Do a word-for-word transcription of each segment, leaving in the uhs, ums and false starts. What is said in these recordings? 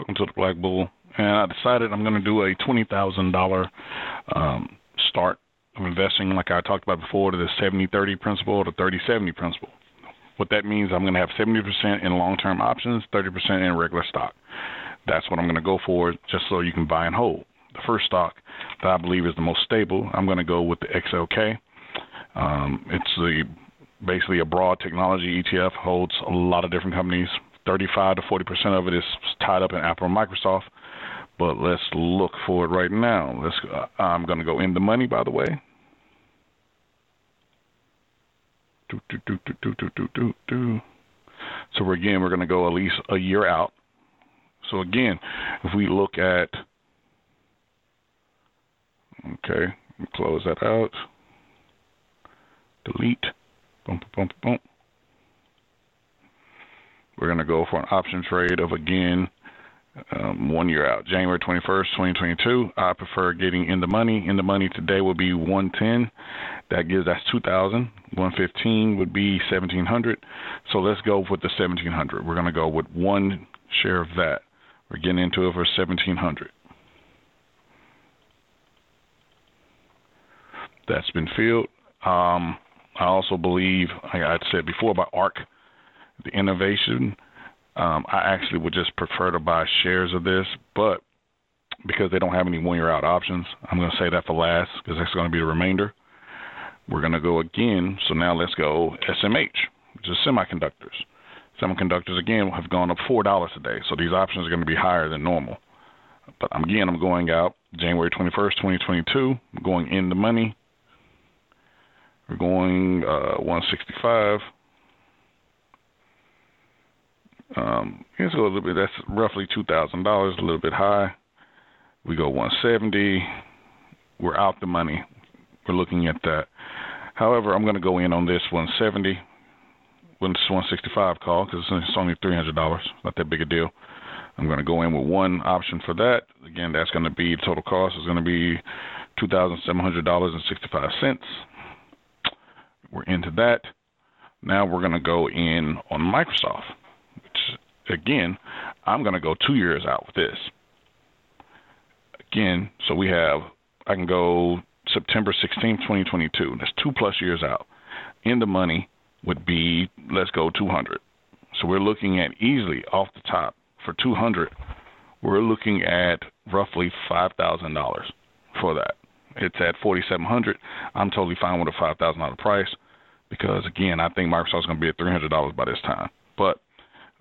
Welcome to the Black Bull. And I decided I'm going to do a twenty thousand dollars um, start of investing, like I talked about before, to the seventy thirty principle or the thirty seventy principle. What that means, I'm going to have seventy percent in long-term options, thirty percent in regular stock. That's what I'm going to go for, just so you can buy and hold. The first stock that I believe is the most stable, I'm going to go with the X L K. Um, it's the basically a broad technology E T F, holds a lot of different companies. thirty-five to forty percent of it is tied up in Apple and Microsoft, but let's look for it right now. Let's, uh, I'm going to go in the money, by the way. Do, do, do, do, do, do, do, do. So, we're, again, we're going to go at least a year out. So, again, if we look at, okay, close that out, delete, boom, boom, boom, boom. We're going to go for an option trade of, again, um, one year out, January twenty-first, twenty twenty-two. I prefer getting in the money. In the money today would be one ten. That gives us two thousand. one fifteen would be seventeen hundred. So let's go with the seventeen hundred. We're going to go with one share of that. We're getting into it for seventeen hundred. That's been filled. Um, I also believe, like I said before about ARK, the innovation, um, I actually would just prefer to buy shares of this, but because they don't have any one-year-out options, I'm going to say that for last because that's going to be the remainder. We're going to go again, so now let's go S M H, which is semiconductors. Semiconductors, again, have gone up four dollars today, so these options are going to be higher than normal. But, again, I'm going out January twenty-first, twenty twenty-two, I'm going in the money. We're going uh, one sixty-five. Um, let's go a little bit. That's roughly two thousand dollars, a little bit high. We go one seventy. We're out the money. We're looking at that. However, I'm going to go in on this one seventy, one sixty-five call because it's only three hundred dollars. Not that big a deal. I'm going to go in with one option for that. Again, that's going to be total cost is going to be two thousand seven hundred dollars and sixty-five cents. We're into that. Now we're going to go in on Microsoft. Again, I'm going to go two years out with this. Again, so we have, I can go September sixteenth, twenty twenty-two. That's two plus years out. In the money would be, let's go two hundred. So we're looking at easily off the top for two hundred. We're looking at roughly five thousand dollars for that. It's at forty-seven hundred. I'm totally fine with a five thousand dollars price because, again, I think Microsoft's going to be at three hundred dollars by this time. But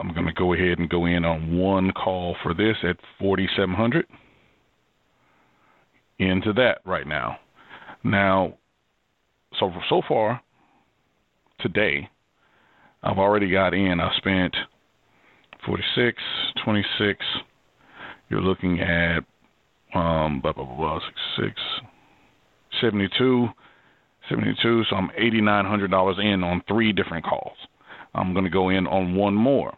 I'm going to go ahead and go in on one call for this at forty-seven hundred. Into that right now. Now, so so far today, I've already got in. I spent forty-six, twenty-six. You're looking at um, blah blah blah, blah sixty-six, seventy-two, seventy-two. So I'm eighty-nine hundred dollars in on three different calls. I'm going to go in on one more.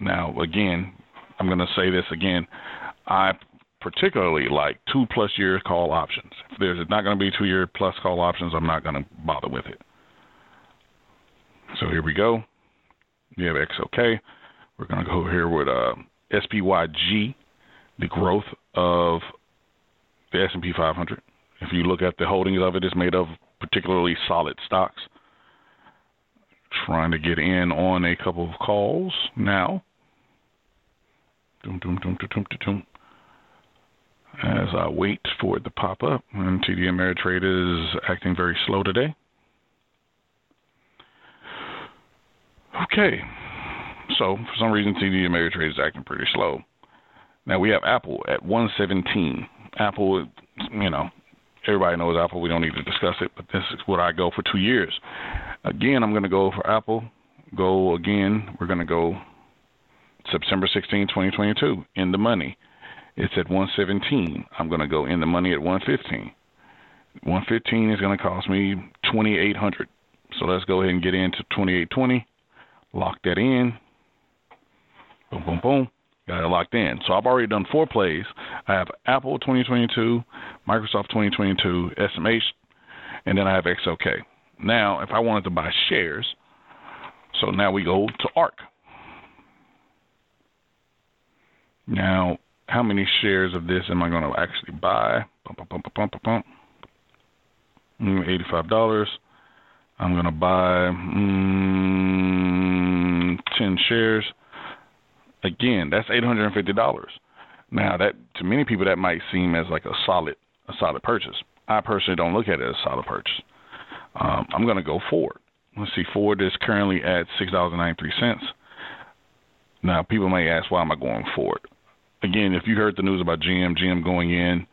Now, again, I'm going to say this again. I particularly like two-plus-year call options. If there's not going to be two-year-plus call options, I'm not going to bother with it. So here we go. We have X L K. We're going to go here with uh, S P Y G, the growth of the S and P five hundred. If you look at the holdings of it, it's made of particularly solid stocks. Trying to get in on a couple of calls now. Doom, doom, doom, doom, doom, doom. As I wait for it to pop up, and T D Ameritrade is acting very slow today. Okay, so for some reason T D Ameritrade is acting pretty slow. Now we have Apple at one seventeen. Apple, you know, everybody knows Apple. We don't need to discuss it, but this is what I go for two years. Again, I'm going to go for Apple. Go again. We're going to go September sixteenth, twenty twenty-two, in the money. It's at one seventeen. I'm going to go in the money at one fifteen. one fifteen is going to cost me twenty-eight hundred. So let's go ahead and get into twenty-eight twenty. Lock that in. Boom, boom, boom. Got it locked in. So I've already done four plays. I have Apple twenty twenty-two, Microsoft twenty twenty-two, S M H, and then I have X L K. Now, if I wanted to buy shares, so now we go to ARK. Now, how many shares of this am I going to actually buy? Pump, pump, pump, pump, pump, pump. eighty-five dollars. I'm going to buy mm, ten shares. Again, that's eight hundred fifty dollars. Now, that to many people, that might seem as like a solid a solid purchase. I personally don't look at it as a solid purchase. Um, I'm going to go forward. Let's see, Ford is currently at six dollars and ninety-three cents. Now, people may ask, why am I going forward? Again, if you heard the news about G M, G M going in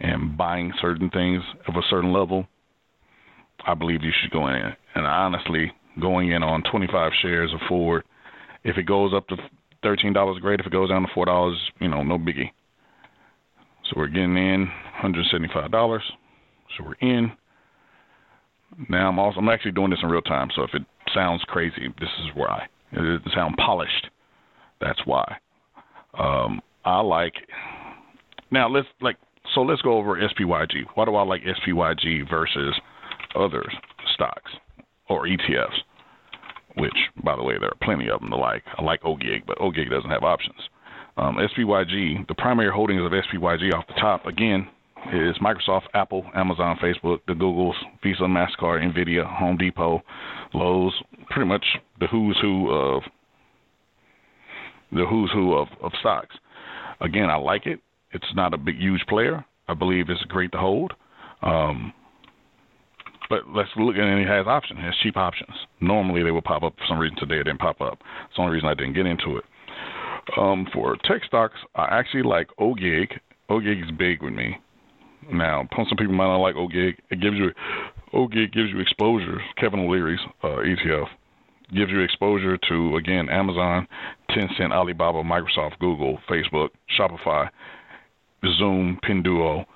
and buying certain things of a certain level, I believe you should go in. And honestly, going in on twenty-five shares of Ford, if it goes up to thirteen dollars, great. If it goes down to four dollars, you know, no biggie. So we're getting in one hundred seventy-five dollars. So we're in. Now I'm also I'm actually doing this in real time, so if it sounds crazy, this is why. It doesn't sound polished. That's why. Um, I like. Now let's like so let's go over S P Y G. Why do I like S P Y G versus other stocks or E T Fs? Which, by the way, there are plenty of them to like. I like O G I G, but O G I G doesn't have options. Um, S P Y G, the primary holdings of S P Y G off the top again. Is Microsoft, Apple, Amazon, Facebook, the Googles, Visa, MasterCard, NVIDIA, Home Depot, Lowe's, pretty much the who's who of the who's who of, of stocks. Again, I like it. It's not a big, huge player. I believe it's great to hold. Um, but let's look at it. It has options. It has cheap options. Normally they would pop up for some reason. Today it didn't pop up. It's the only reason I didn't get into it. Um, for tech stocks, I actually like O G I G. O G I G is big with me. Now, some people might not like O G I G. It gives you, O G I G gives you exposure. Kevin O'Leary's uh, E T F gives you exposure to, again, Amazon, Tencent, Alibaba, Microsoft, Google, Facebook, Shopify, Zoom, Pinduo.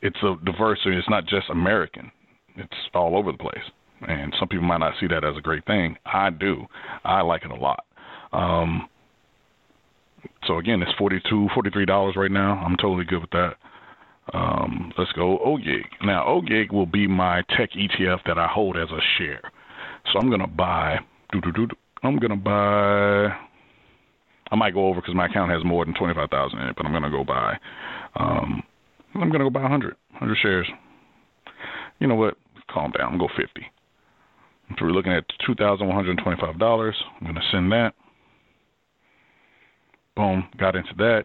It's a diversity. It's not just American. It's all over the place. And some people might not see that as a great thing. I do. I like it a lot. Um, so, again, it's forty-two dollars, forty-three dollars right now. I'm totally good with that. Um, let's go O G I G. Now, O G I G will be my tech E T F that I hold as a share. So I'm going to buy, I'm going to buy, I might go over because my account has more than twenty-five thousand in it, but I'm going to go buy, um, I'm going to go buy one hundred, one hundred shares. You know what? Calm down. I'm going to go fifty. So we're looking at two thousand one hundred twenty-five dollars. I'm going to send that. Boom. Got into that.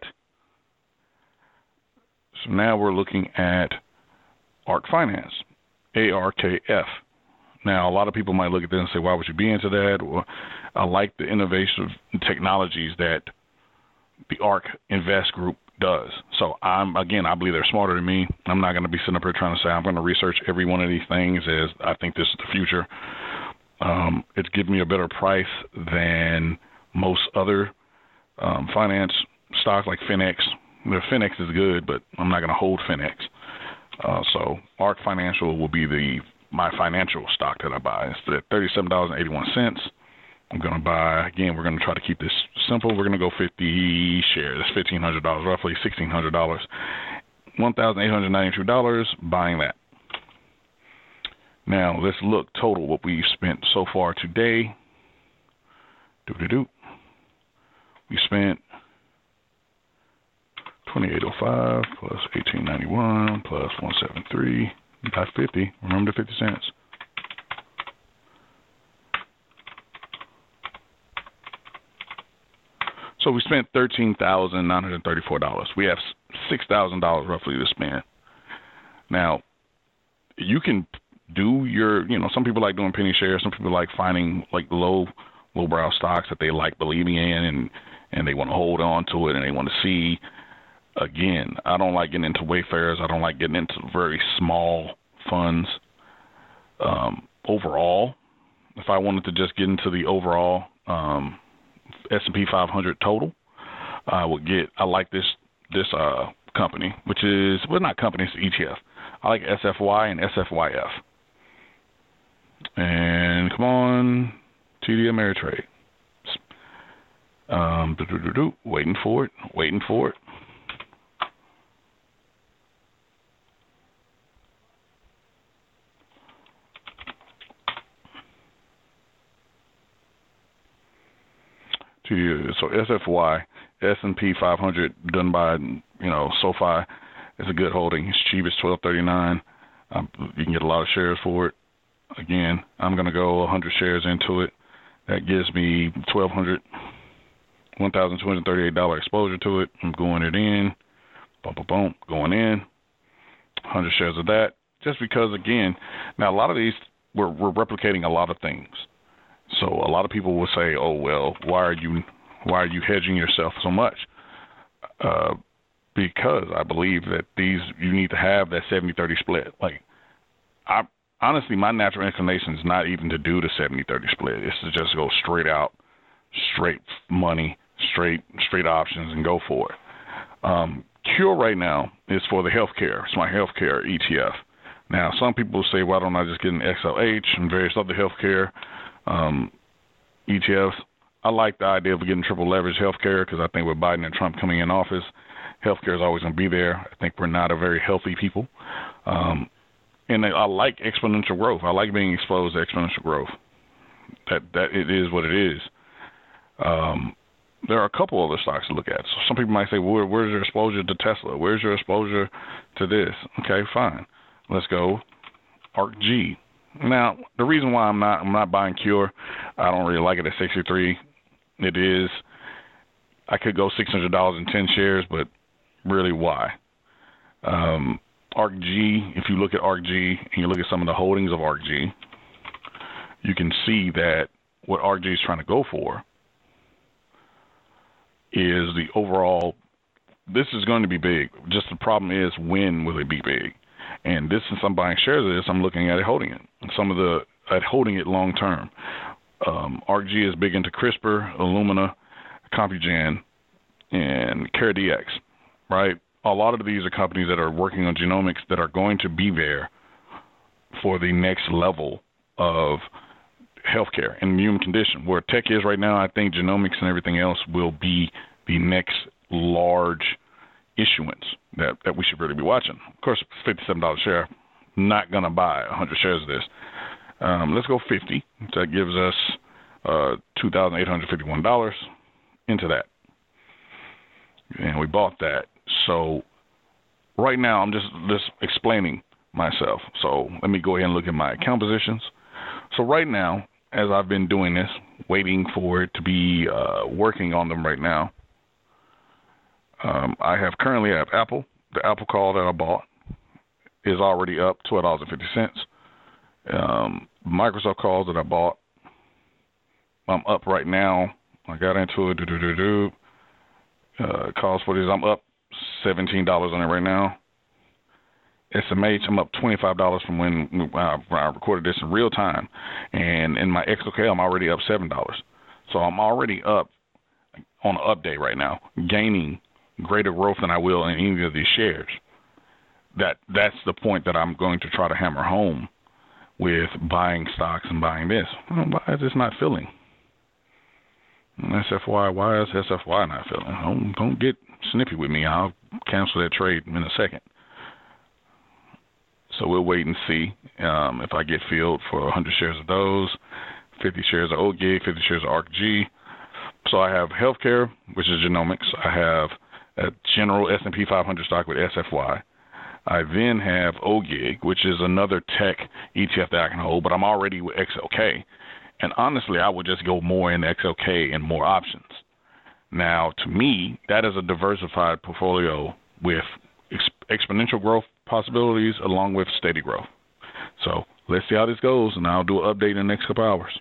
So now we're looking at ARK Finance, A R K F. Now, a lot of people might look at this and say, why would you be into that? Well, I like the innovative technologies that the ARK Invest Group does. So, I'm again, I believe they're smarter than me. I'm not going to be sitting up here trying to say I'm going to research every one of these things as I think this is the future. Um, it's given me a better price than most other um, finance stocks like FinEx. The FinEx is good, but I'm not going to hold FinEx. Uh, so ARK Financial will be the my financial stock that I buy. It's at thirty-seven dollars and eighty-one cents. I'm going to buy, again, we're going to try to keep this simple. We're going to go fifty shares. That's fifteen hundred dollars, roughly sixteen hundred dollars. one thousand eight hundred ninety-two dollars buying that. Now, let's look total what we've spent so far today. Do-do-do. We spent twenty-eight oh five plus eighteen ninety-one plus one seventy-three by fifty. Remember the fifty cents. So we spent thirteen thousand nine hundred thirty-four dollars. We have six thousand dollars roughly to spend. Now, you can do your, you know, some people like doing penny shares. Some people like finding like low, lowbrow stocks that they like believing in and, and they want to hold on to it and they want to see. Again, I don't like getting into Wayfarers. I don't like getting into very small funds. Um, overall, if I wanted to just get into the overall um, S and P five hundred total, I would get. I like this this uh, company, which is well, not company, it's E T F. I like S F Y and S F Y F. And come on, T D Ameritrade. Um, waiting for it. Waiting for it. So S F Y S and P five hundred done by, you know, SoFi. It's a good holding. It's cheap. It's twelve thirty-nine. Um, you can get a lot of shares for it. Again, I'm going to go one hundred shares into it. That gives me twelve hundred dollars, one thousand two hundred thirty-eight dollars exposure to it. I'm going it in. Boom, boom, boom. Going in. one hundred shares of that. Just because, again, now a lot of these, we're, we're replicating a lot of things. So a lot of people will say, oh, well, why are you why are you hedging yourself so much? Uh, because I believe that these, you need to have that seventy thirty split. Like, I honestly, my natural inclination is not even to do the seventy thirty split. It's to just go straight out, straight money, straight straight options, and go for it. Um, Cure right now is for the healthcare. It's my healthcare E T F. Now, some people say, why don't I just get an X L H and various other healthcare um, E T Fs? I like the idea of getting triple leverage healthcare because I think with Biden and Trump coming in office, healthcare is always going to be there. I think we're not a very healthy people. Um, and I like exponential growth. I like being exposed to exponential growth. That that it is what it is. Um, there are a couple other stocks to look at. So some people might say, well, where's your exposure to Tesla? Where's your exposure to this? Okay, fine. Let's go ARK G. Now, the reason why I'm not I'm not buying Cure, I don't really like it at sixty-three. It is. I could go six hundred dollars in ten shares, but really why? Um, ARK G, if you look at ARK G and you look at some of the holdings of ARK G, you can see that what ARK G is trying to go for is the overall, this is going to be big. Just the problem is, when will it be big? And this, since I'm buying shares of this, I'm looking at it holding it. And some of the, at holding it long term. Um, ARK G is big into CRISPR, Illumina, CompuGen, and CaraDx, right? A lot of these are companies that are working on genomics that are going to be there for the next level of healthcare and human condition. Where tech is right now, I think genomics and everything else will be the next large issuance that, that we should really be watching. Of course, fifty-seven dollars a share, not going to buy one hundred shares of this. Um, let's go fifty. That gives us uh, two thousand eight hundred fifty-one dollars into that. And we bought that. So right now I'm just, just explaining myself. So let me go ahead and look at my account positions. So right now, as I've been doing this, waiting for it to be uh, working on them right now, um, I have currently I have Apple. The Apple call that I bought is already up twelve dollars and fifty cents. Um, Microsoft calls that I bought, I'm up right now. I got into it. Do, do, do, do. Uh, calls for this, I'm up seventeen dollars on it right now. S M H, I'm up twenty-five dollars from when, when I recorded this in real time. And in my X L K, I'm already up seven dollars. So I'm already up on an update right now, gaining greater growth than I will in any of these shares. That That's the point that I'm going to try to hammer home with buying stocks and buying this. Well, why is this not filling? S F Y, why is S F Y not filling? Don't, don't get snippy with me. I'll cancel that trade in a second. So we'll wait and see um, if I get filled for one hundred shares of those, fifty shares of O G I G, fifty shares of ARK G. So I have healthcare, which is genomics. I have a general S and P five hundred stock with S F Y. I then have O G I G, which is another tech E T F that I can hold, but I'm already with X L K. And honestly, I would just go more in X L K and more options. Now, to me, that is a diversified portfolio with exponential growth possibilities along with steady growth. So let's see how this goes, and I'll do an update in the next couple hours.